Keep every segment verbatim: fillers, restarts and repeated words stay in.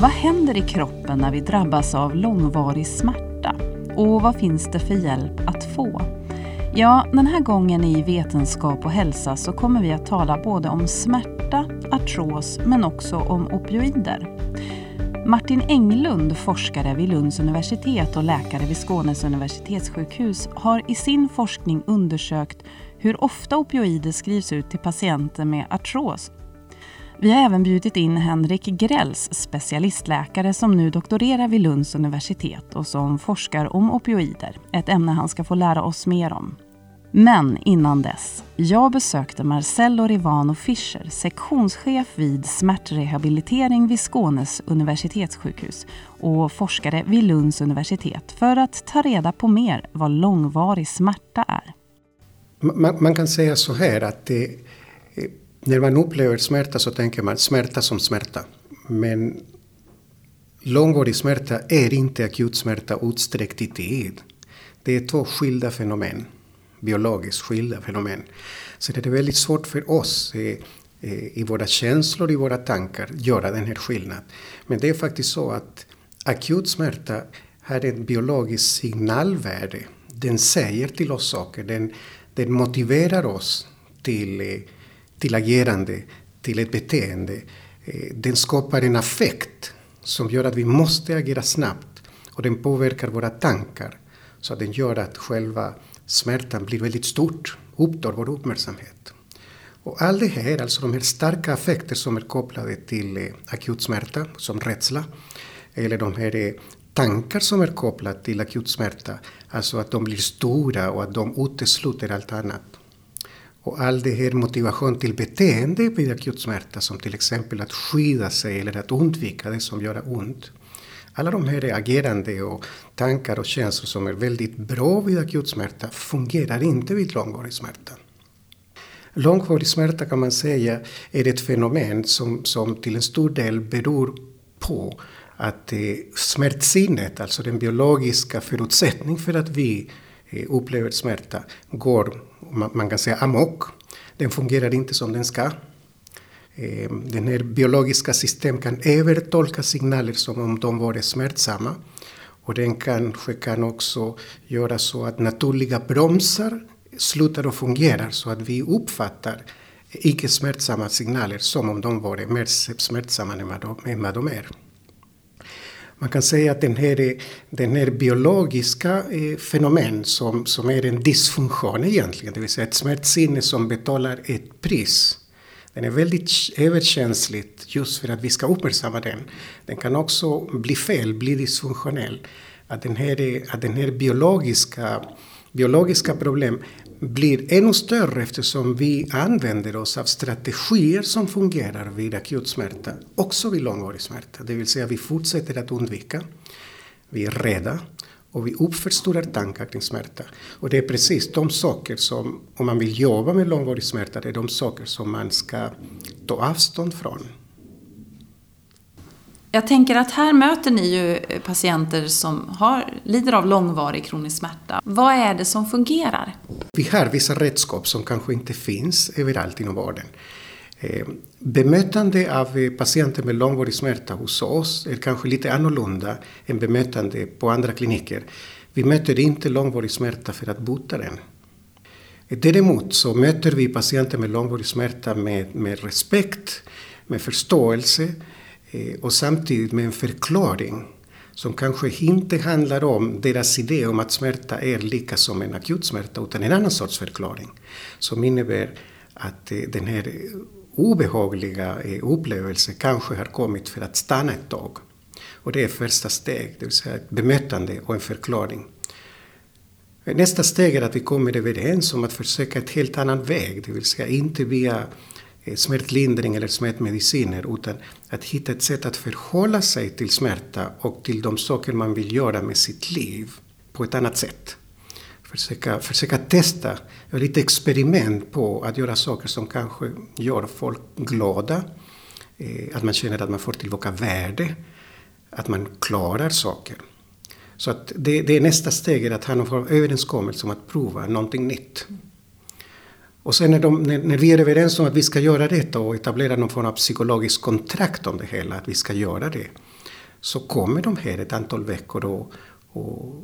Vad händer i kroppen när vi drabbas av långvarig smärta? Och vad finns det för hjälp att få? Ja, den här gången i Vetenskap och hälsa så kommer vi att tala både om smärta, artros men också om opioider. Martin Englund, forskare vid Lunds universitet och läkare vid Skånes universitetssjukhus, har i sin forskning undersökt hur ofta opioider skrivs ut till patienter med artros. Vi har även bjudit in Henrik Grelz, specialistläkare som nu doktorerar vid Lunds universitet och som forskar om opioider, ett ämne han ska få lära oss mer om. Men innan dess, jag besökte Marcelo Rivano Fischer, sektionschef vid smärtrehabilitering vid Skånes universitetssjukhus och forskare vid Lunds universitet för att ta reda på mer vad långvarig smärta är. Man, man kan säga så här att det, när man upplever smärta så tänker man smärta som smärta. Men långvarig smärta är inte akut smärta utsträckt i tid. Det är två skilda fenomen. Biologiskt skilda fenomen. Så det är väldigt svårt för oss eh, i våra känslor, i våra tankar, göra den här skillnaden. Men det är faktiskt så att akut smärta har ett biologiskt signalvärde. Den säger till oss saker, den, den motiverar oss till, eh, till agerande, till ett beteende. Eh, den skapar en affekt som gör att vi måste agera snabbt och den påverkar våra tankar så att den gör att själva smärtan blir väldigt stort, upptar vår uppmärksamhet. Och allt det här, alltså de här starka affekter som är kopplade till akut smärta, som rädsla, eller de här tankar som är kopplade till akut smärta, alltså att de blir stora och att de utesluter allt annat. Och all det här motivation till beteende vid akut smärta, som till exempel att skydda sig eller att undvika det som gör ont. Alla de här agerande och tankar och känslor som är väldigt bra vid akut smärta fungerar inte vid långvarig smärta. Långvarig smärta kan man säga är ett fenomen som, som till en stor del beror på att eh, smärtsinnet, alltså den biologiska förutsättningen för att vi eh, upplever smärta, går, man, man kan säga amok. Den fungerar inte som den ska. Den här biologiska systemet kan övertolka signaler som om de vore smärtsamma. Och den kanske kan också göra så att naturliga bromsar slutar och fungerar så att vi uppfattar icke-smärtsamma signaler som om de vore mer smärtsamma än vad de är. Man kan säga att den här, den här biologiska fenomen som, som är en dysfunktion egentligen, det vill säga ett smärtsinne som betalar ett pris. Den är väldigt överkänsligt just för att vi ska uppmärksamma den. Den kan också bli fel, bli dysfunktionell. Att den här, att den här biologiska, biologiska problem blir ännu större eftersom vi använder oss av strategier som fungerar vid akut smärta. Också vid långvarig smärta. Det vill säga vi fortsätter att undvika. Vi är rädda. Och vi uppförstorar tankar kring smärta. Och det är precis de saker som, om man vill jobba med långvarig smärta, det är de saker som man ska ta avstånd från. Jag tänker att här möter ni ju patienter som har, lider av långvarig kronisk smärta. Vad är det som fungerar? Vi har vissa redskap som kanske inte finns överallt inom vården. Bemötande av patienter med långvarig smärta hos oss är kanske lite annorlunda än bemötande på andra kliniker. Vi möter inte långvarig smärta för att bota den. Däremot så möter vi patienter med långvarig smärta med, med respekt, med förståelse och samtidigt med en förklaring som kanske inte handlar om deras idé om att smärta är lika som en akut smärta utan en annan sorts förklaring som innebär att den här obehagliga upplevelsen kanske har kommit för att stanna ett tag. Och det är första steg, det vill säga ett bemötande och en förklaring. Nästa steg är att vi kommer överens om att försöka ett helt annan väg, det vill säga inte via smärtlindring eller smärtmediciner utan att hitta ett sätt att förhålla sig till smärta och till de saker man vill göra med sitt liv på ett annat sätt. Försöka, försöka testa, göra lite experiment på att göra saker som kanske gör folk glada. Eh, att man känner att man får tillbaka värde. Att man klarar saker. Så att det, det är nästa steg att ha någon form av överenskommelse om att prova någonting nytt. Och sen när, de, när, när vi är överens om att vi ska göra detta och etablera någon form av psykologisk kontrakt om det hela, att vi ska göra det. så kommer de här ett antal veckor och, och,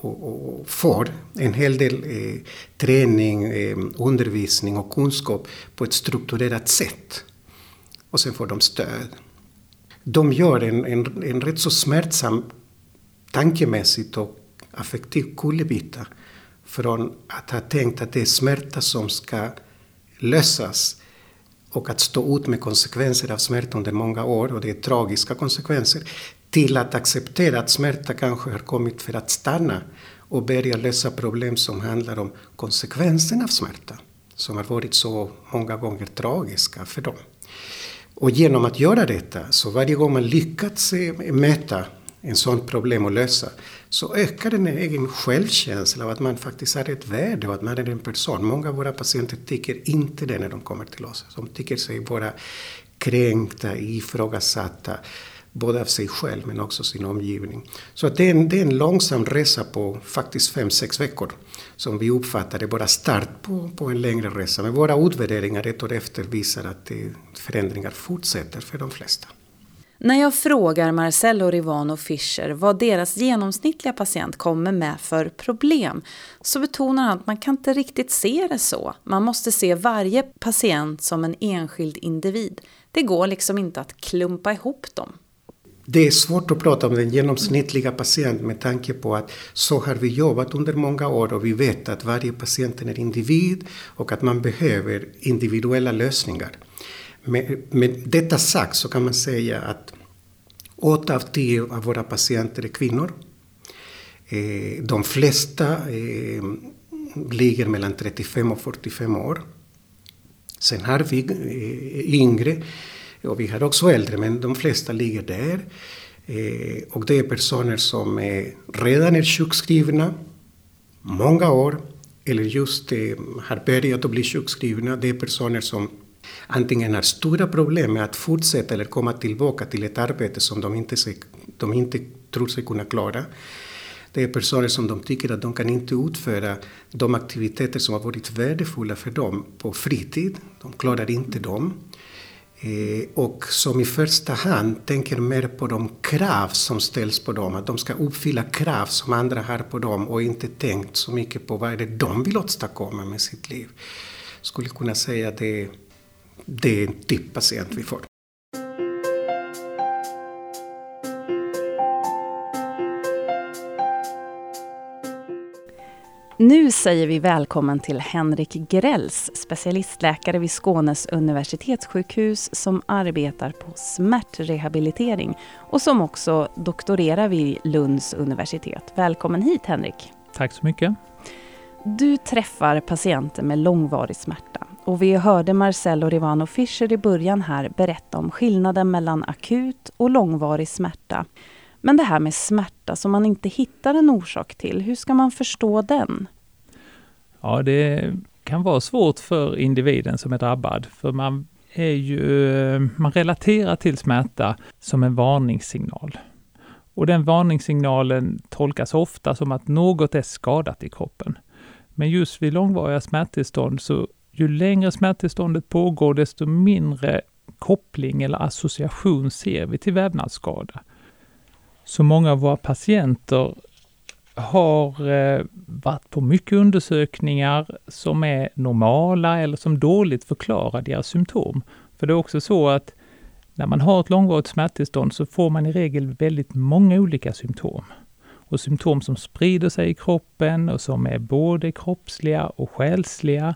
och, och får en hel del eh, träning, eh, undervisning och kunskap på ett strukturerat sätt. Och sen får de stöd. De gör en, en, en rätt så smärtsam tankemässigt och affektiv kullerbyta från att ha tänkt att det är smärta som ska lösas och att stå ut med konsekvenser av smärta under många år, och det är tragiska konsekvenser, till att acceptera att smärta kanske har kommit för att stanna och börja lösa problem som handlar om konsekvenserna av smärta som har varit så många gånger tragiska för dem. Och genom att göra detta, så varje gång man lyckats möta en sån problem att lösa, så ökar den egen självkänsla av att man faktiskt har ett värde och att man är en person. Många av våra patienter tycker inte det när de kommer till oss. De tycker sig vara kränkta, ifrågasatta, både av sig själv men också sin omgivning. Så att det, är en, det är en långsam resa på faktiskt fem, sex veckor som vi uppfattar. Det är bara start på, på en längre resa. Men våra utvärderingar ett år efter visar att förändringar fortsätter för de flesta. När jag frågar Marcelo Rivano Fischer vad deras genomsnittliga patient kommer med för problem, så betonar han att man kan inte riktigt se det så. Man måste se varje patient som en enskild individ. Det går liksom inte att klumpa ihop dem. Det är svårt att prata om den genomsnittliga patienten med tanke på att så har vi jobbat under många år och vi vet att varje patient är en individ och att man behöver individuella lösningar. Med, med detta sagt så kan man säga att åtta av tio av våra patienter är kvinnor. Eh, de flesta eh, ligger mellan trettiofem och fyrtiofem år. Sen har vi eh, yngre och vi har också äldre, men de flesta ligger där. Eh, och det är personer som eh, redan är sjukskrivna många år eller just eh, har börjat att bli sjukskrivna. Det är personer som antingen har stora problem med att fortsätta eller komma tillbaka till ett arbete som de inte, sig, de inte tror sig kunna klara. Det är personer som de tycker att de kan inte utföra de aktiviteter som har varit värdefulla för dem på fritid. De klarar inte dem. Eh, och som i första hand tänker mer på de krav som ställs på dem. Att de ska uppfylla krav som andra har på dem och inte tänkt så mycket på vad det är de vill åstadkomma med sitt liv. Jag skulle kunna säga att det är Det är en typ patient vi får. Nu säger vi välkommen till Henrik Grelz, specialistläkare vid Skånes universitetssjukhus som arbetar på smärtrehabilitering och som också doktorerar vid Lunds universitet. Välkommen hit, Henrik. Tack så mycket. Du träffar patienter med långvarig smärta. Och vi hörde Marcelo Rivano Fischer i början här berätta om skillnaden mellan akut och långvarig smärta. Men det här med smärta som man inte hittar en orsak till, hur ska man förstå den? Ja, det kan vara svårt för individen som är drabbad. För man, är ju, man relaterar till smärta som en varningssignal. Och den varningssignalen tolkas ofta som att något är skadat i kroppen. Men just vid långvariga smärttillstånd så ju längre smärttillståndet pågår, desto mindre koppling eller association ser vi till vävnadsskada. Så många av våra patienter har varit på mycket undersökningar som är normala eller som dåligt förklarar deras symptom. För det är också så att när man har ett långvarigt smärttillstånd så får man i regel väldigt många olika symptom. Och symptom som sprider sig i kroppen och som är både kroppsliga och själsliga.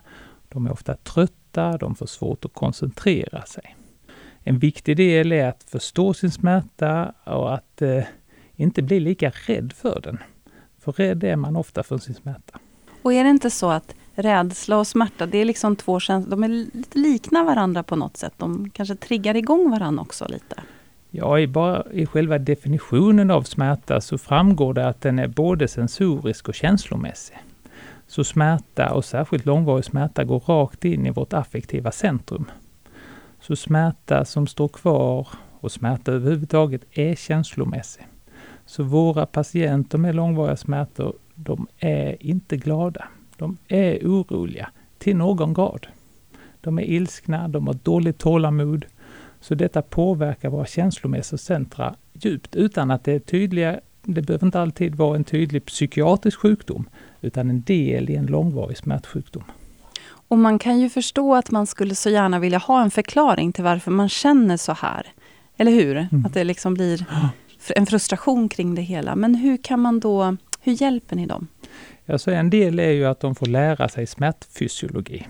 De är ofta trötta, de får svårt att koncentrera sig. En viktig del är att förstå sin smärta och att eh, inte bli lika rädd för den. För rädd är man ofta för sin smärta. Och är det inte så att rädsla och smärta, det är liksom två känslor, de är liknar varandra på något sätt. De kanske triggar igång varandra också lite. Ja, i, bara, i själva definitionen av smärta så framgår det att den är både sensorisk och känslomässig. Så smärta, och särskilt långvarig smärta, går rakt in i vårt affektiva centrum. Så smärta som står kvar och smärta överhuvudtaget är känslomässig. Så våra patienter med långvariga smärtor, de är inte glada. De är oroliga till någon grad. De är ilskna, de har dåligt tålamod. Så detta påverkar våra känslomässiga centra djupt utan att det är tydliga. Det behöver inte alltid vara en tydlig psykiatrisk sjukdom utan en del i en långvarig smärtsjukdom. Och man kan ju förstå att man skulle så gärna vilja ha en förklaring till varför man känner så här. Eller hur? Mm. Att det liksom blir en frustration kring det hela. Men hur kan man då, hur hjälper ni dem? Ja, så en del är ju att de får lära sig smärtfysiologi.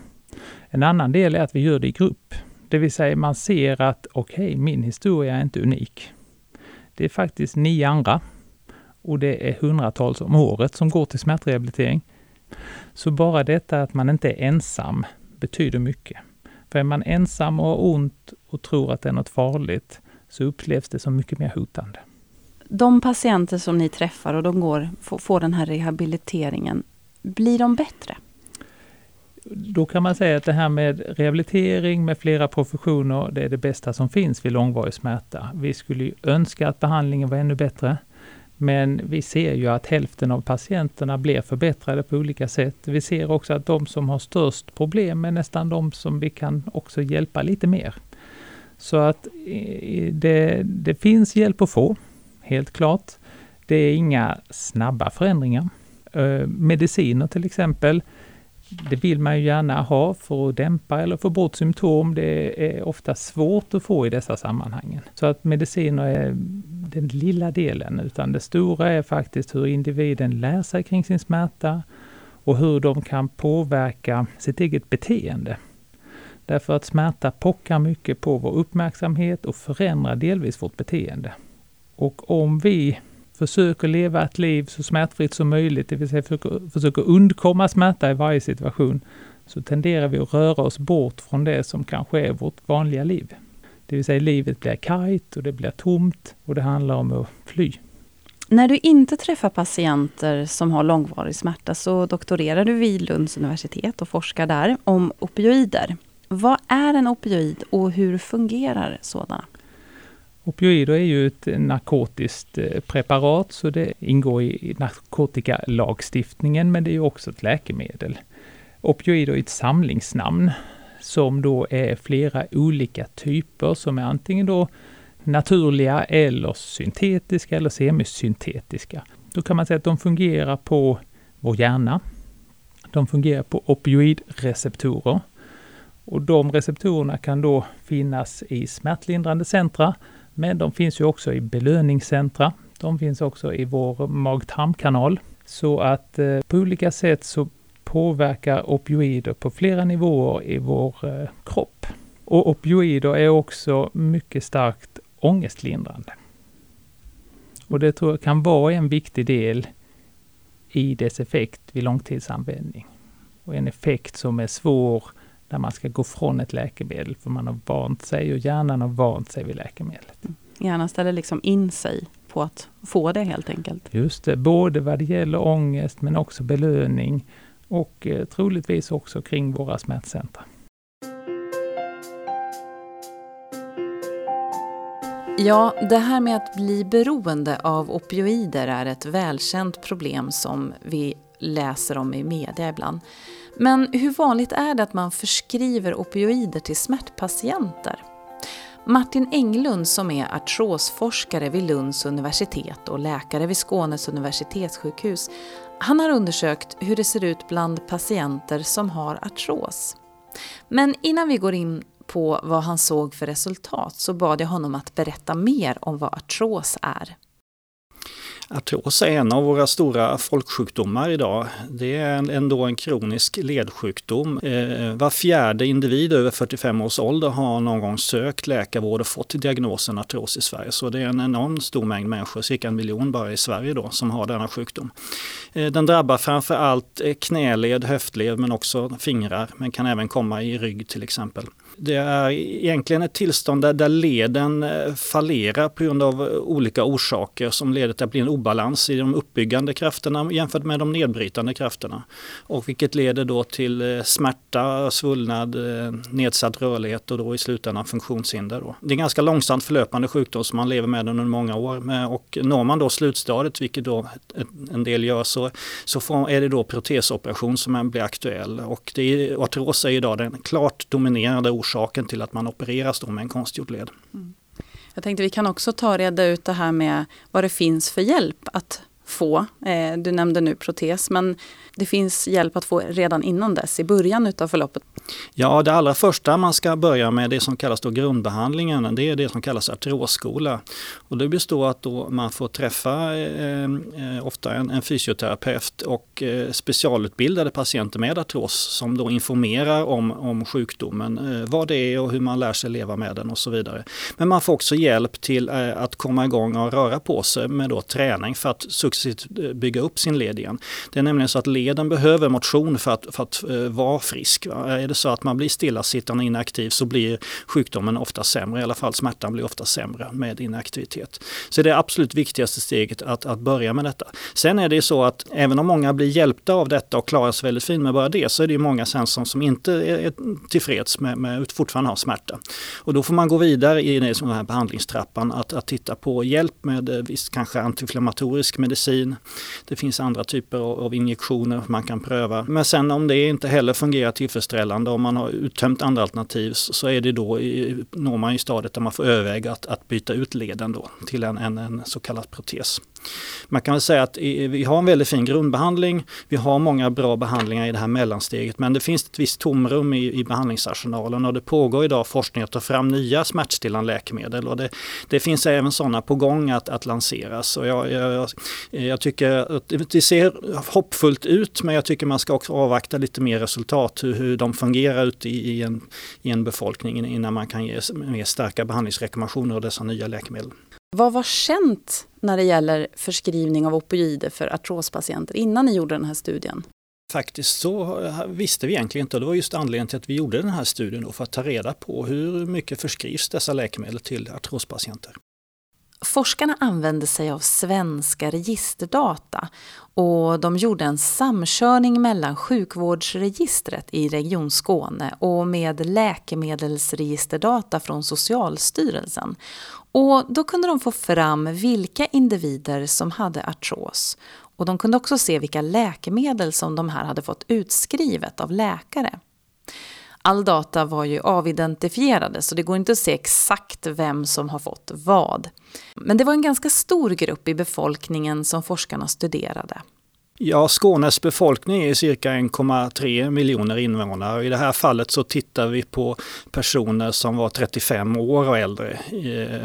En annan del är att vi gör det i grupp. Det vill säga man ser att okej, okay, min historia är inte unik. Det är faktiskt nio andra. Och det är hundratals om året som går till smärtrehabilitering. Så bara detta att man inte är ensam betyder mycket. För är man ensam och har ont och tror att det är något farligt så upplevs det som mycket mer hotande. De patienter som ni träffar och de går, får den här rehabiliteringen, blir de bättre? Då kan man säga att det här med rehabilitering med flera professioner, det är det bästa som finns vid långvarig smärta. Vi skulle ju önska att behandlingen var ännu bättre. Men vi ser ju att hälften av patienterna blir förbättrade på olika sätt. Vi ser också att de som har störst problem är nästan de som vi kan också hjälpa lite mer. Så att det, det finns hjälp att få, helt klart. Det är inga snabba förändringar. Mediciner till exempel, det vill man ju gärna ha för att dämpa eller få bort symptom. Det är ofta svårt att få i dessa sammanhangen. Så att mediciner är den lilla delen, utan det stora är faktiskt hur individen lär sig kring sin smärta och hur de kan påverka sitt eget beteende. Därför att smärta pockar mycket på vår uppmärksamhet och förändrar delvis vårt beteende. Och om vi försöker leva ett liv så smärtfritt som möjligt, det vill säga försöker undkomma smärta i varje situation, så tenderar vi att röra oss bort från det som kanske är vårt vanliga liv. Det vill säga livet blir kajt och det blir tomt och det handlar om att fly. När du inte träffar patienter som har långvarig smärta så doktorerar du vid Lunds universitet och forskar där om opioider. Vad är en opioid och hur fungerar sådana? Opioider är ju ett narkotiskt preparat så det ingår i narkotikalagstiftningen, men det är ju också ett läkemedel. Opioider är ett samlingsnamn som då är flera olika typer som är antingen då naturliga eller syntetiska eller semisyntetiska. Då kan man säga att de fungerar på vår hjärna. De fungerar på opioidreceptorer. Och de receptorerna kan då finnas i smärtlindrande centra, men de finns ju också i belöningscentra. De finns också i vår mag-tarmkanal. Så att eh, på olika sätt så påverkar opioider på flera nivåer i vår eh, kropp. Och opioider är också mycket starkt ångestlindrande. Och det tror jag kan vara en viktig del i dess effekt vid långtidsanvändning. Och en effekt som är svår när man ska gå från ett läkemedel för man har vant sig och hjärnan har vant sig vid läkemedlet. Hjärnan ställer liksom in sig på att få det helt enkelt. Just det, både vad det gäller ångest men också belöning. Och eh, troligtvis också kring våra smärtcentra. Ja, det här med att bli beroende av opioider är ett välkänt problem som vi läser om i media ibland. Men hur vanligt är det att man förskriver opioider till smärtpatienter? Martin Englund som är artrosforskare vid Lunds universitet och läkare vid Skånes universitetssjukhus, han har undersökt hur det ser ut bland patienter som har artros. Men innan vi går in på vad han såg för resultat så bad jag honom att berätta mer om vad artros är. Artros är en av våra stora folksjukdomar idag. Det är ändå en kronisk ledsjukdom. Var fjärde individ över fyrtiofem års ålder har någon gång sökt läkarvård och fått diagnosen artros i Sverige. Så det är en enormt stor mängd människor, cirka en miljon bara i Sverige då, som har denna sjukdom. Den drabbar framförallt knäled, höftled men också fingrar, men kan även komma i rygg till exempel. Det är egentligen ett tillstånd där, där leden fallerar på grund av olika orsaker som leder till att bli en obalans i de uppbyggande krafterna jämfört med de nedbrytande krafterna. Och vilket leder då till smärta, svullnad, nedsatt rörlighet och då i slutändan funktionshinder. Då. Det är en ganska långsamt förlöpande sjukdom som man lever med under många år. Och når man då slutstadiet, vilket då en del gör, så, så är det då protesoperation som blir aktuell. Och det är, artros är idag den klart dominerande orsaken till att man opereras då med en konstgjord led. Mm. Jag tänkte vi kan också ta reda ut det här med vad det finns för hjälp att få. Du nämnde nu protes, men det finns hjälp att få redan innan dess, i början utav förloppet. Ja, det allra första man ska börja med, det som kallas då grundbehandlingen, det är det som kallas artrosskola. Och det består att då man får träffa eh, ofta en, en fysioterapeut och eh, specialutbildade patienter med artros som då informerar om, om sjukdomen, eh, vad det är och hur man lär sig leva med den och så vidare. Men man får också hjälp till eh, att komma igång och röra på sig med då träning för att successivt bygga upp sin led igen. Det är nämligen så att leden behöver motion för att, för att uh, vara frisk. Va? Är det så att man blir stillasittande och inaktiv så blir sjukdomen ofta sämre, i alla fall smärtan blir ofta sämre med inaktivitet. Så det är det absolut viktigaste steget att, att börja med detta. Sen är det så att även om många blir hjälpta av detta och klarar sig väldigt fint med bara det, så är det ju många sen som, som inte är tillfreds med, med fortfarande har smärta. Och då får man gå vidare i den här behandlingstrappan att, att titta på hjälp med visst kanske antiinflammatorisk medicin. Det finns andra typer av injektioner man kan pröva. Men sen om det inte heller fungerar tillfredsställande, om man har uttömt andra alternativ, så är det då i, når man i stadiet där man får överväga att, att byta ut leden då till en, en, en så kallad protes. Man kan väl säga att i, vi har en väldigt fin grundbehandling. Vi har många bra behandlingar i det här mellansteget, men det finns ett visst tomrum i, i behandlingsarsenalen, och det pågår idag forskning att ta fram nya smärtstillande läkemedel, och det, det finns även sådana på gång att, att lanseras. Och jag, jag, jag tycker att det ser hoppfullt ut, men jag tycker man ska också avvakta lite mer resultat hur, hur de fungerar ute i, i, en, i en befolkning innan man kan ge mer starka behandlingsrekommendationer av dessa nya läkemedel. Vad var känt när det gäller förskrivning av opioider för artrospatienter innan ni gjorde den här studien? Faktiskt så visste vi egentligen inte, och det var just anledningen till att vi gjorde den här studien då, för att ta reda på hur mycket förskrivs dessa läkemedel till artrospatienter. Forskarna använde sig av svenska registerdata, och de gjorde en samkörning mellan sjukvårdsregistret i Region Skåne och med läkemedelsregisterdata från Socialstyrelsen. Och då kunde de få fram vilka individer som hade artros, och de kunde också se vilka läkemedel som de här hade fått utskrivet av läkare. All data var ju avidentifierade, så det går inte att se exakt vem som har fått vad. Men det var en ganska stor grupp i befolkningen som forskarna studerade. Ja, Skånes befolkning är cirka en komma tre miljoner invånare. I det här fallet så tittar vi på personer som var trettiofem år och äldre.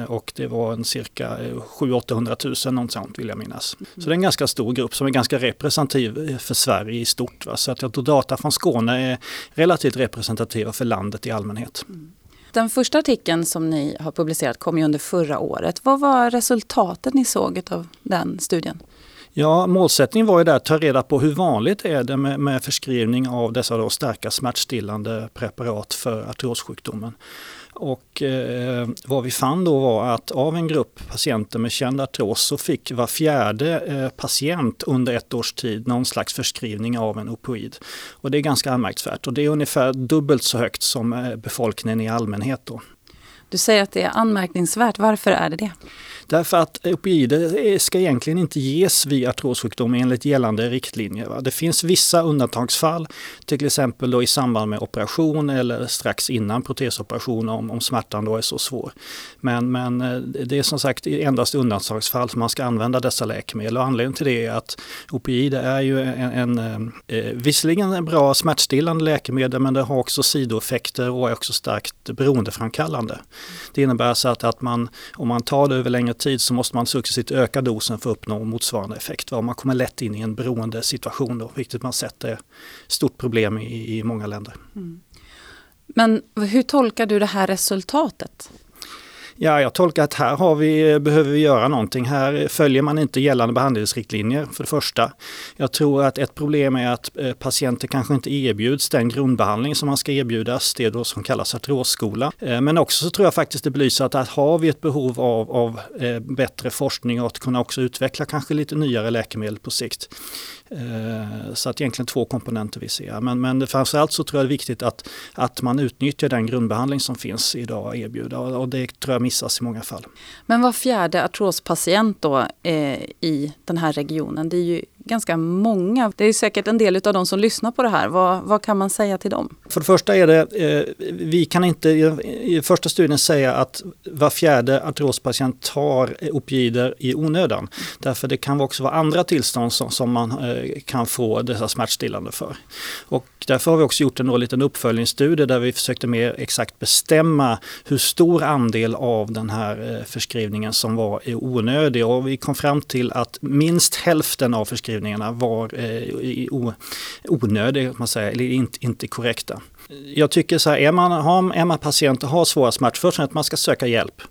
Och det var en cirka sju till åttahundratusen, något sånt vill jag minnas. Så det är en ganska stor grupp som är ganska representativ för Sverige i stort. Va? Så att jag tror data från Skåne är relativt representativa för landet i allmänhet. Den första artikeln som ni har publicerat kom ju under förra året. Vad var resultatet ni såg av den studien? Ja, målsättningen var ju där att ta reda på hur vanligt är det med, med förskrivning av dessa då starka smärtstillande preparat för artrossjukdomen. Och eh, vad vi fann då var att av en grupp patienter med känd artros så fick var fjärde eh, patient under ett års tid någon slags förskrivning av en opioid. Och det är ganska anmärkningsvärt, och det är ungefär dubbelt så högt som eh, befolkningen i allmänhet då. Du säger att det är anmärkningsvärt. Varför är det det? Därför att opioider ska egentligen inte ges vid artrossjukdom enligt gällande riktlinjer. Det finns vissa undantagsfall, till exempel då i samband med operation eller strax innan protesoperation om, om smärtan då är så svår. Men, men det är som sagt endast undantagsfall som man ska använda dessa läkemedel, och anledningen till det är att opioider är ju en, en, visserligen en bra smärtstillande läkemedel, men det har också sidoeffekter och är också starkt beroendeframkallande. Det innebär alltså att, att man, om man tar det över längre tid så måste man successivt öka dosen för att uppnå motsvarande effekt. Man kommer lätt in i en beroende situation då, vilket man sett är ett stort problem i, i många länder. Mm. Men hur tolkar du det här resultatet? Ja, jag tolkar att här har vi, behöver vi göra någonting. Här följer man inte gällande behandlingsriktlinjer för det första. Jag tror att ett problem är att patienter kanske inte erbjuds den grundbehandling som man ska erbjudas. Det är då som kallas artrosskola. Men också så tror jag faktiskt det belyser att, att har vi ett behov av, av bättre forskning och att kunna också utveckla kanske lite nyare läkemedel på sikt. Så att egentligen två komponenter vi ser. Men, men framförallt så tror jag det är viktigt att, att man utnyttjar den grundbehandling som finns idag och erbjuder. Och det tror jag missas i många fall. Men var fjärde artrospatient då eh, i den här regionen, det är ju ganska många. Det är ju säkert en del av de som lyssnar på det här. Vad, vad kan man säga till dem? För det första är det, eh, vi kan inte i första studien säga att var fjärde artrospatient tar opioider i onödan. Därför det kan också vara andra tillstånd som, som man eh, kan få dessa smärtstillande för. Och därför har vi också gjort en liten uppföljningsstudie där vi försökte mer exakt bestämma hur stor andel av den här förskrivningen som var onödig. Och vi kom fram till att minst hälften av förskrivningen var eh, onödiga, man säger, eller inte, inte korrekta. Jag tycker så här, är man, har, är man patient och har svåra smärtförstånd att man ska söka hjälp.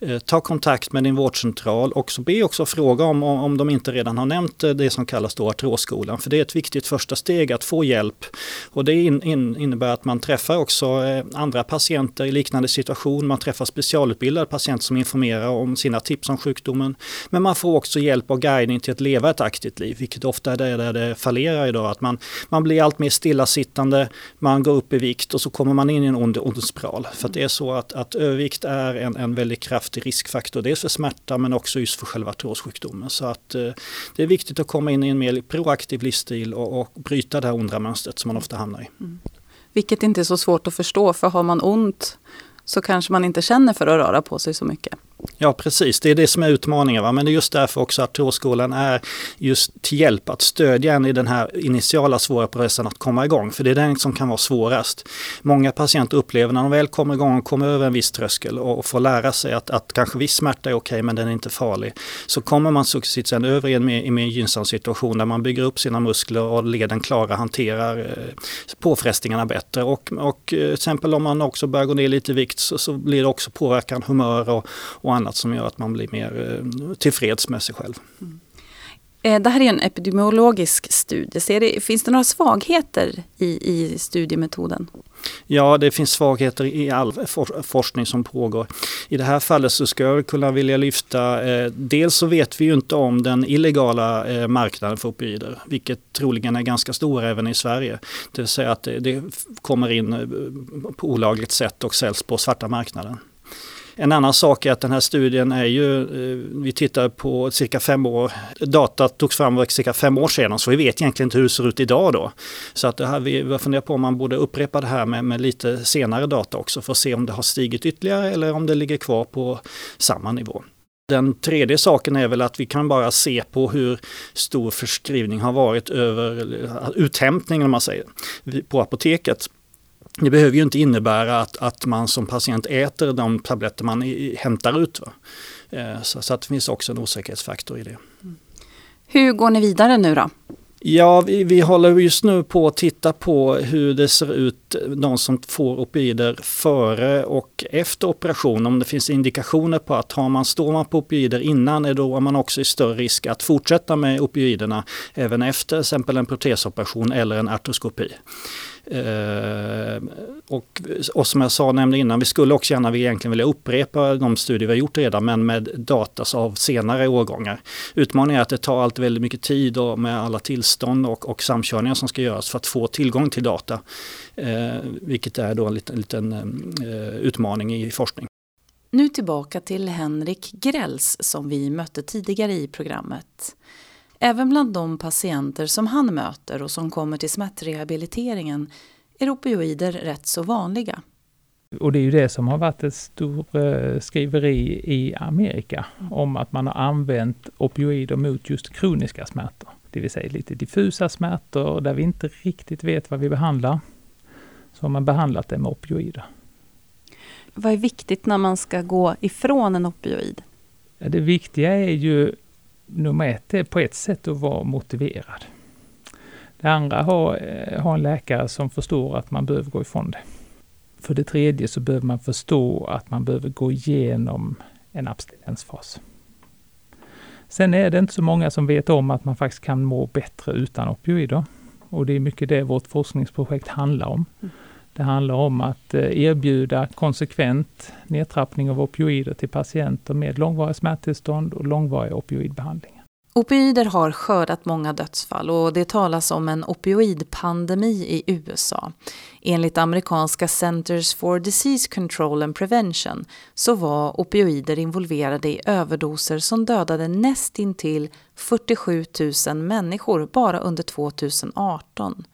Eh, ta kontakt med din vårdcentral och så be också fråga om, om, om de inte redan har nämnt det som kallas då artrosskolan. För det är ett viktigt första steg att få hjälp. Och det in, in, innebär att man träffar också eh, andra patienter i liknande situation. Man träffar specialutbildade patienter som informerar om sina tips om sjukdomen. Men man får också hjälp och guidning till att leva ett aktivt liv. Vilket ofta är det där det fallerar idag. Att man, man blir allt mer stillasittande, man går upp i vikt och så kommer man in i en ond, ond spiral. För att det är så att, att övervikt är en, en väldigt kraftig riskfaktor. Dels för smärta men också just för själva artrossjukdomen. Så att eh, det är viktigt att komma in i en mer proaktiv livsstil och, och bryta det här onda mönstret som man ofta hamnar i. Mm. Vilket inte är så svårt att förstå, för har man ont så kanske man inte känner för att röra på sig så mycket. Ja, precis. Det är det som är utmaningen. Va? Men det är just därför också att artrosskolan är just till hjälp att stödja en i den här initiala svåra processen att komma igång. För det är den som kan vara svårast. Många patienter upplever när de väl kommer igång och kommer över en viss tröskel och får lära sig att, att kanske viss smärta är okej men den är inte farlig. Så kommer man successivt sen över i en mer, mer gynnsam situation där man bygger upp sina muskler och leden klara hanterar eh, påfrestningarna bättre. Och, och till exempel om man också börjar gå ner lite i vikt så, så blir det också påverkan, humör och, och och annat som gör att man blir mer tillfreds med sig själv. Mm. Det här är en epidemiologisk studie. Ser det, finns det några svagheter i, i studiemetoden? Ja, det finns svagheter i all for- forskning som pågår. I det här fallet så skulle jag kunna vilja lyfta, eh, dels så vet vi ju inte om den illegala eh, marknaden för opioider, vilket troligen är ganska stor även i Sverige. Det vill säga att det, det kommer in eh, på olagligt sätt och säljs på svarta marknaden. En annan sak är att den här studien är ju, vi tittar på cirka fem år, datat togs fram cirka fem år sedan så vi vet egentligen inte hur det ser ut idag då. Så att det här, vi funderar på om man borde upprepa det här med, med lite senare data också för att se om det har stigit ytterligare eller om det ligger kvar på samma nivå. Den tredje saken är väl att vi kan bara se på hur stor förskrivning har varit över uthämtningen om man säger, på apoteket. Det behöver ju inte innebära att, att man som patient äter de tabletter man i, hämtar ut. Va? Så, så att det finns också en osäkerhetsfaktor i det. Mm. Hur går ni vidare nu då? Ja, vi, vi håller just nu på att titta på hur det ser ut de som får opioider före och efter operation. Om det finns indikationer på att har man, står man på opioider innan är då man också i större risk att fortsätta med opioiderna även efter till exempel en protesoperation eller en artroskopi. Uh, och, och som jag sa nämnde innan, vi skulle också gärna vi egentligen vilja upprepa de studier vi har gjort redan men med data av senare årgångar. Utmaningen är att det tar allt väldigt mycket tid och med alla tillstånd och, och samkörningar som ska göras för att få tillgång till data. Uh, vilket är då en liten, liten uh, utmaning i forskning. Nu tillbaka till Henrik Grelz som vi mötte tidigare i programmet. Även bland de patienter som han möter och som kommer till smärtrehabiliteringen är opioider rätt så vanliga. Och det är ju det som har varit ett stort eh, skriveri i Amerika om att man har använt opioider mot just kroniska smärtor. Det vill säga lite diffusa smärtor där vi inte riktigt vet vad vi behandlar. Så har man behandlat det med opioider. Vad är viktigt när man ska gå ifrån en opioid? Ja, det viktiga är ju nummer ett är på ett sätt att vara motiverad. Det andra har, har en läkare som förstår att man behöver gå ifrån det. För det tredje så behöver man förstå att man behöver gå igenom en abstinensfas. Sen är det inte så många som vet om att man faktiskt kan må bättre utan opioider. Och det är mycket det vårt forskningsprojekt handlar om. Det handlar om att erbjuda konsekvent nedtrappning av opioider till patienter med långvariga smärttillstånd och långvariga opioidbehandlingar. Opioider har skördat många dödsfall och det talas om en opioidpandemi i U S A. Enligt amerikanska Centers for Disease Control and Prevention så var opioider involverade i överdoser som dödade nästintill fyrtiosjutusen människor bara under tjugoarton.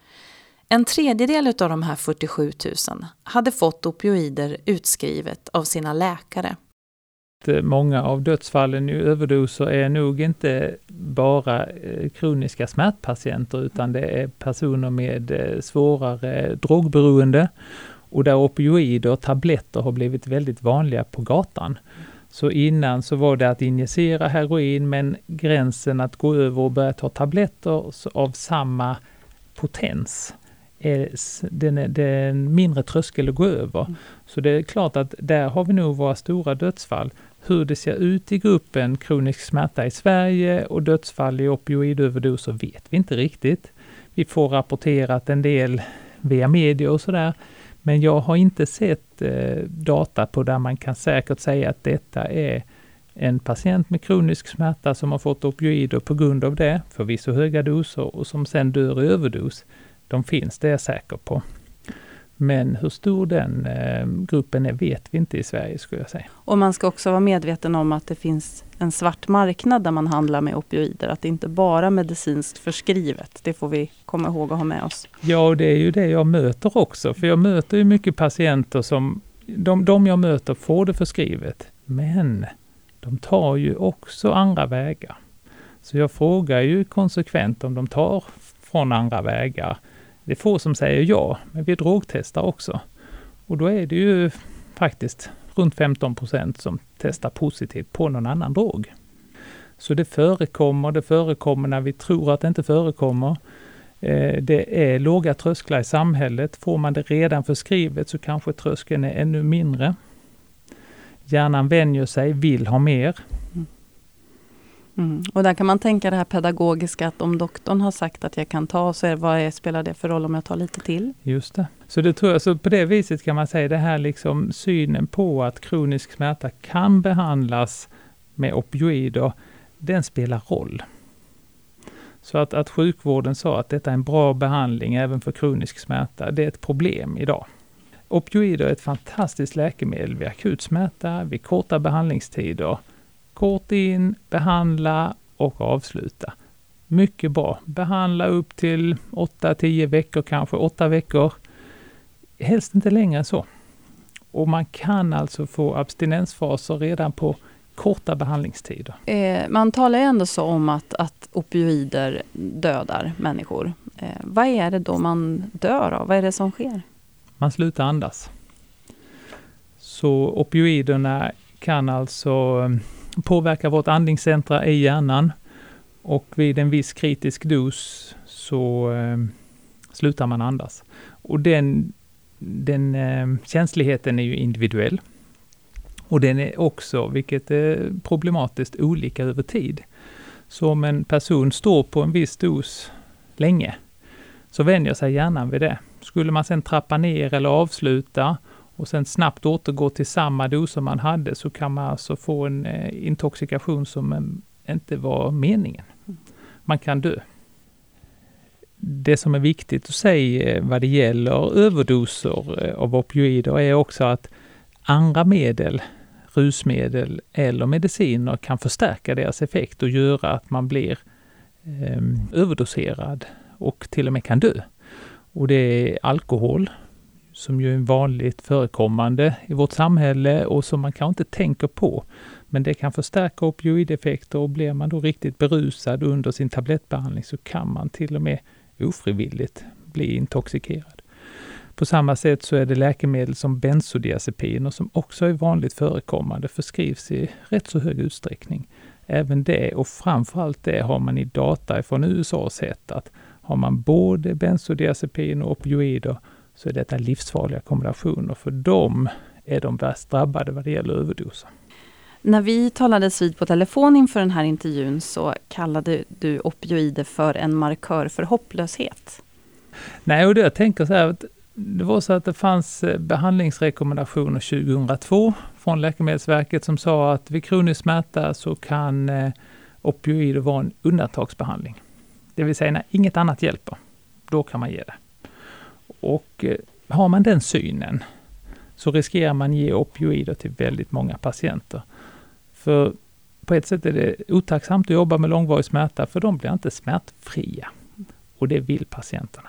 En tredjedel av de här fyrtiosjutusen hade fått opioider utskrivet av sina läkare. Många av dödsfallen i överdoser är nog inte bara kroniska smärtpatienter utan det är personer med svårare drogberoende och där opioider och tabletter har blivit väldigt vanliga på gatan. Så innan så var det att injicera heroin men gränsen att gå över och börja ta tabletter av samma potens. Den är, det är en mindre tröskel att gå över. Mm. Så det är klart att där har vi nog våra stora dödsfall. Hur det ser ut i gruppen kronisk smärta i Sverige och dödsfall i opioidöverdoser vet vi inte riktigt. Vi får rapporterat en del via media och sådär. Men jag har inte sett eh, data på där man kan säkert säga att detta är en patient med kronisk smärta som har fått opioider på grund av det, förvisso höga doser och som sen dör i överdos. De finns, det är jag säker på. Men hur stor den eh, gruppen är vet vi inte i Sverige skulle jag säga. Och man ska också vara medveten om att det finns en svart marknad där man handlar med opioider. Att det inte bara är medicinskt förskrivet. Det får vi komma ihåg att ha med oss. Ja, och det är ju det jag möter också. För jag möter ju mycket patienter som, de, de jag möter får det förskrivet. Men de tar ju också andra vägar. Så jag frågar ju konsekvent om de tar från andra vägar. Det är få som säger ja, men vi drogtestar också. Och då är det ju faktiskt runt femton procent som testar positivt på någon annan drog. Så det förekommer, det förekommer när vi tror att det inte förekommer. Det är låga trösklar i samhället. Får man det redan förskrivet så kanske tröskeln är ännu mindre. Hjärnan vänjer sig, vill ha mer. Mm. Och där kan man tänka det här pedagogiska att om doktorn har sagt att jag kan ta så är, vad är, spelar det för roll om jag tar lite till? Just det. Så det tror jag, så på det viset kan man säga det här liksom synen på att kronisk smärta kan behandlas med opioider, den spelar roll. Så att, att sjukvården sa att detta är en bra behandling även för kronisk smärta, det är ett problem idag. Opioider är ett fantastiskt läkemedel vid akut smärta, vid korta behandlingstider. Kort in, behandla och avsluta. Mycket bra. Behandla upp till åtta till tio veckor, kanske åtta veckor. Helst inte längre än så. Och man kan alltså få abstinensfaser redan på korta behandlingstider. Eh, man talar ju ändå så om att, att opioider dödar människor. Eh, vad är det då man dör av? Vad är det som sker? Man slutar andas. Så opioiderna kan alltså påverkar vårt andningscentra i hjärnan och vid en viss kritisk dos så eh, slutar man andas. Och den, den eh, känsligheten är ju individuell och den är också, vilket är problematiskt, olika över tid. Så om en person står på en viss dos länge så vänjer sig hjärnan vid det. Skulle man sedan trappa ner eller avsluta och sen snabbt återgå till samma dos som man hade så kan man alltså få en intoxikation som inte var meningen. Man kan dö. Det som är viktigt att säga vad det gäller överdoser av opioider är också att andra medel, rusmedel eller mediciner kan förstärka deras effekt och göra att man blir eh, överdoserad och till och med kan dö. Och det är alkohol, som ju är vanligt förekommande i vårt samhälle och som man kanske inte tänker på. Men det kan förstärka opioideffekter och blir man då riktigt berusad under sin tablettbehandling så kan man till och med ofrivilligt bli intoxikerad. På samma sätt så är det läkemedel som benzodiazepiner som också är vanligt förekommande förskrivs i rätt så hög utsträckning. Även det och framförallt det har man i data från U S A sett att har man både benzodiazepin och opioider så är detta livsfarliga kombinationer. För dem är de värst drabbade vad det gäller överdoser. När vi talades vid på telefon inför den här intervjun så kallade du opioider för en markör för hopplöshet. Nej, och det jag tänker så här, det var så att det fanns behandlingsrekommendationer tjugohundratvå från Läkemedelsverket som sa att vid kronisk smärta så kan opioider vara en undantagsbehandling. Det vill säga när inget annat hjälper, då kan man ge det. Och har man den synen så riskerar man ge opioider till väldigt många patienter. För på ett sätt är det otacksamt att jobba med långvarig smärta, för de blir inte smärtfria. Och det vill patienterna.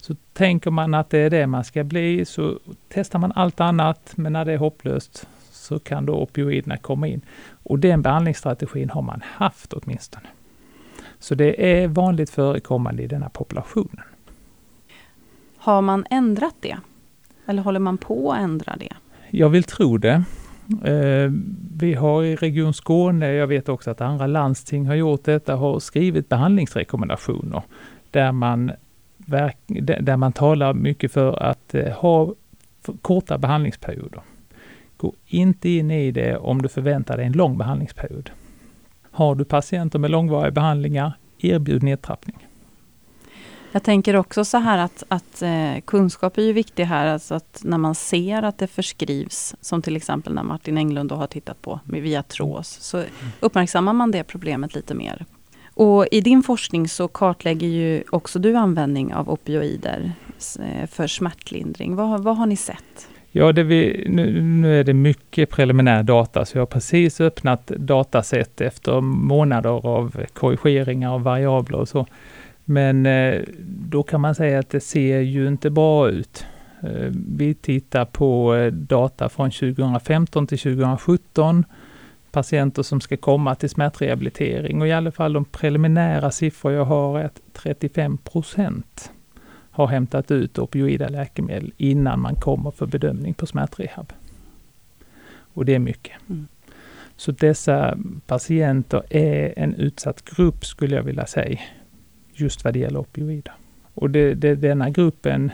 Så tänker man att det är det man ska bli, så testar man allt annat, men när det är hopplöst så kan då opioiderna komma in. Och den behandlingsstrategin har man haft åtminstone. Så det är vanligt förekommande i den här populationen. Har man ändrat det? Eller håller man på att ändra det? Jag vill tro det. Vi har i Region Skåne, jag vet också att andra landsting har gjort detta, har skrivit behandlingsrekommendationer där man, där man talar mycket för att ha korta behandlingsperioder. Gå inte in i det om du förväntar dig en lång behandlingsperiod. Har du patienter med långvariga behandlingar, erbjud nedtrappning. Jag tänker också så här att, att eh, kunskap är ju viktig här. Alltså att när man ser att det förskrivs, som till exempel när Martin Englund har tittat på via trås, så uppmärksammar man det problemet lite mer. Och i din forskning så kartlägger ju också du användning av opioider för smärtlindring. Vad, vad har ni sett? Ja, det vi, nu, nu är det mycket preliminär data, så jag har precis öppnat dataset efter månader av korrigeringar av variabler och så. Men då kan man säga att det ser ju inte bra ut. Vi tittar på data från tjugohundrafemton till tjugohundrasjutton. Patienter som ska komma till smärtrehabilitering. Och i alla fall de preliminära siffror jag har är att trettiofem procent har hämtat ut opioida läkemedel innan man kommer för bedömning på smärtrehab. Och det är mycket. Mm. Så dessa patienter är en utsatt grupp, skulle jag vilja säga, just vad det gäller opioider. Och det, det, denna gruppen,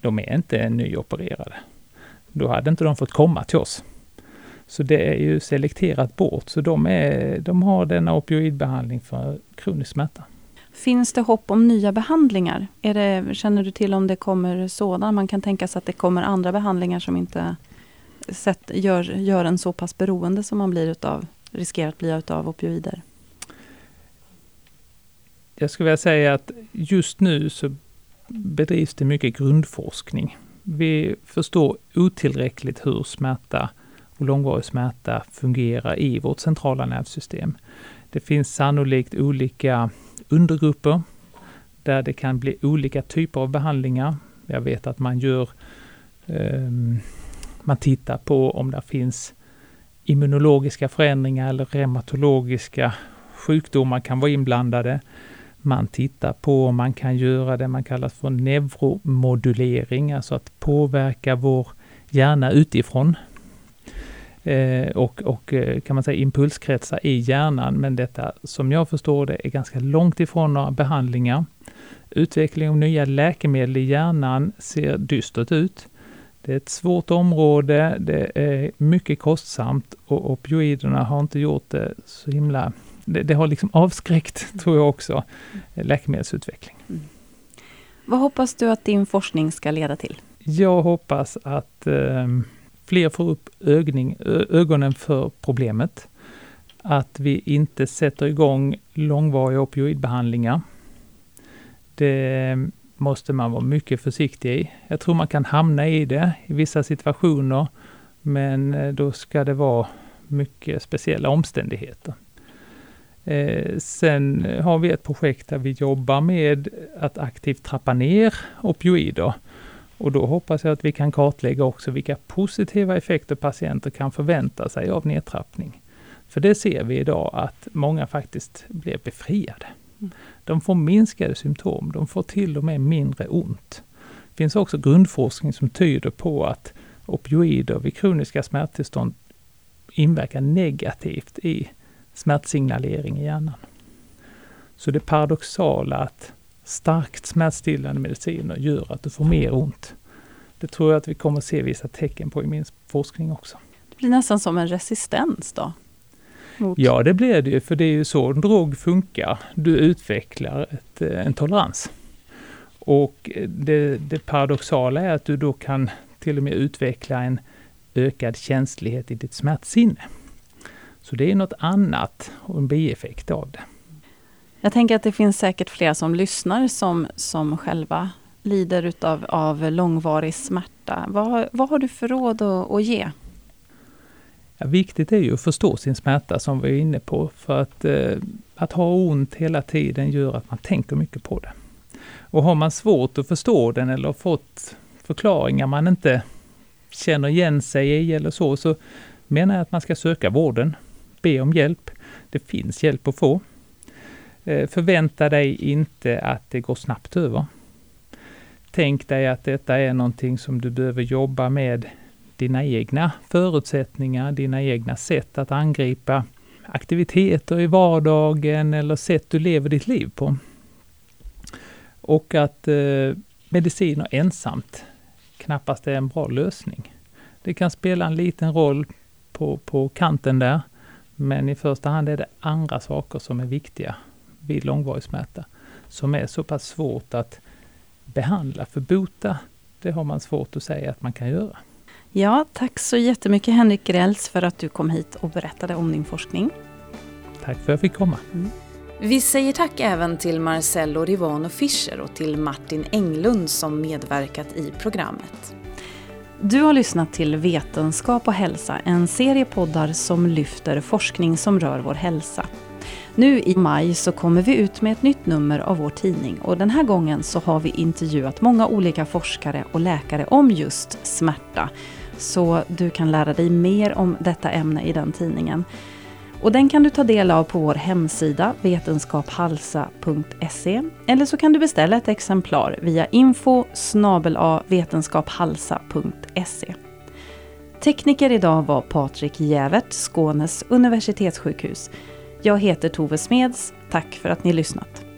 de är inte nyopererade. Då hade inte de fått komma till oss. Så det är ju selekterat bort. Så de, är, de har denna opioidbehandling för kronisk smärta. Finns det hopp om nya behandlingar? Är det, känner du till om det kommer sådana? Man kan tänka sig att det kommer andra behandlingar som inte sett, gör, gör en så pass beroende som man blir utav, riskerar att bli utav opioider. Jag skulle vilja säga att just nu så bedrivs det mycket grundforskning. Vi förstår otillräckligt hur smärta och långvarig smärta fungerar i vårt centrala nervsystem. Det finns sannolikt olika undergrupper där det kan bli olika typer av behandlingar. Jag vet att man gör, eh, man tittar på om det finns immunologiska förändringar eller reumatologiska sjukdomar kan vara inblandade. Man tittar på om man kan göra det man kallar för neuromodulering, alltså att påverka vår hjärna utifrån eh, och, och kan man säga impulskretsar i hjärnan, men detta som jag förstår det är ganska långt ifrån några behandlingar. Utveckling av nya läkemedel i hjärnan ser dystert ut. Det är ett svårt område, det är mycket kostsamt och opioiderna har inte gjort det så himla... Det, det har liksom avskräckt, tror jag också, läkemedelsutveckling. Mm. Vad hoppas du att din forskning ska leda till? Jag hoppas att eh, fler får upp ögning, ö, ögonen för problemet. Att vi inte sätter igång långvariga opioidbehandlingar. Det måste man vara mycket försiktig i. Jag tror man kan hamna i det i vissa situationer, men då ska det vara mycket speciella omständigheter. Eh, sen har vi ett projekt där vi jobbar med att aktivt trappa ner opioider, och då hoppas jag att vi kan kartlägga också vilka positiva effekter patienter kan förvänta sig av nedtrappning. För det ser vi idag att många faktiskt blir befriade. De får minskade symptom, de får till och med mindre ont. Det finns också grundforskning som tyder på att opioider vid kroniska smärttillstånd inverkar negativt i smärtsignalering i hjärnan. Så det paradoxala att starkt smärtstillande mediciner gör att du får mer ont det tror jag att vi kommer att se vissa tecken på i min forskning också. Det blir nästan som en resistens då? Mot... Ja, det blir det ju, för det är ju så en drog funkar. Du utvecklar ett, en tolerans. Och det, det paradoxala är att du då kan till och med utveckla en ökad känslighet i ditt smärtsinne. Så det är något annat och en bieffekt av det. Jag tänker att det finns säkert flera som lyssnar som, som själva lider utav, av långvarig smärta. Vad, vad har du för råd att, att ge? Ja, viktigt är ju att förstå sin smärta som vi är inne på. För att, eh, att ha ont hela tiden gör att man tänker mycket på det. Och har man svårt att förstå den eller fått förklaringar man inte känner igen sig i eller så, så menar jag att man ska söka vården. Be om hjälp. Det finns hjälp att få. Eh, förvänta dig inte att det går snabbt över. Tänk dig att detta är någonting som du behöver jobba med dina egna förutsättningar, dina egna sätt att angripa aktiviteter i vardagen eller sätt du lever ditt liv på. Och att eh, mediciner ensamt knappast är en bra lösning. Det kan spela en liten roll på, på kanten där, men i första hand är det andra saker som är viktiga vid långvarig smärta som är så pass svårt att behandla, förbota. Det har man svårt att säga att man kan göra. Ja, tack så jättemycket Henrik Grelz för att du kom hit och berättade om din forskning. Tack för att jag fick komma. Mm. Vi säger tack även till Marcelo Rivano Fischer och till Martin Englund som medverkat i programmet. Du har lyssnat till Vetenskap och hälsa, en serie poddar som lyfter forskning som rör vår hälsa. Nu i maj så kommer vi ut med ett nytt nummer av vår tidning och den här gången så har vi intervjuat många olika forskare och läkare om just smärta. Så du kan lära dig mer om detta ämne i den tidningen. Och den kan du ta del av på vår hemsida vetenskaphalsa punkt se eller så kan du beställa ett exemplar via info snabel-a vetenskaphalsa punkt se. Tekniker idag var Patrik Jävert, Skånes universitetssjukhus. Jag heter Tove Smeds. Tack för att ni lyssnat.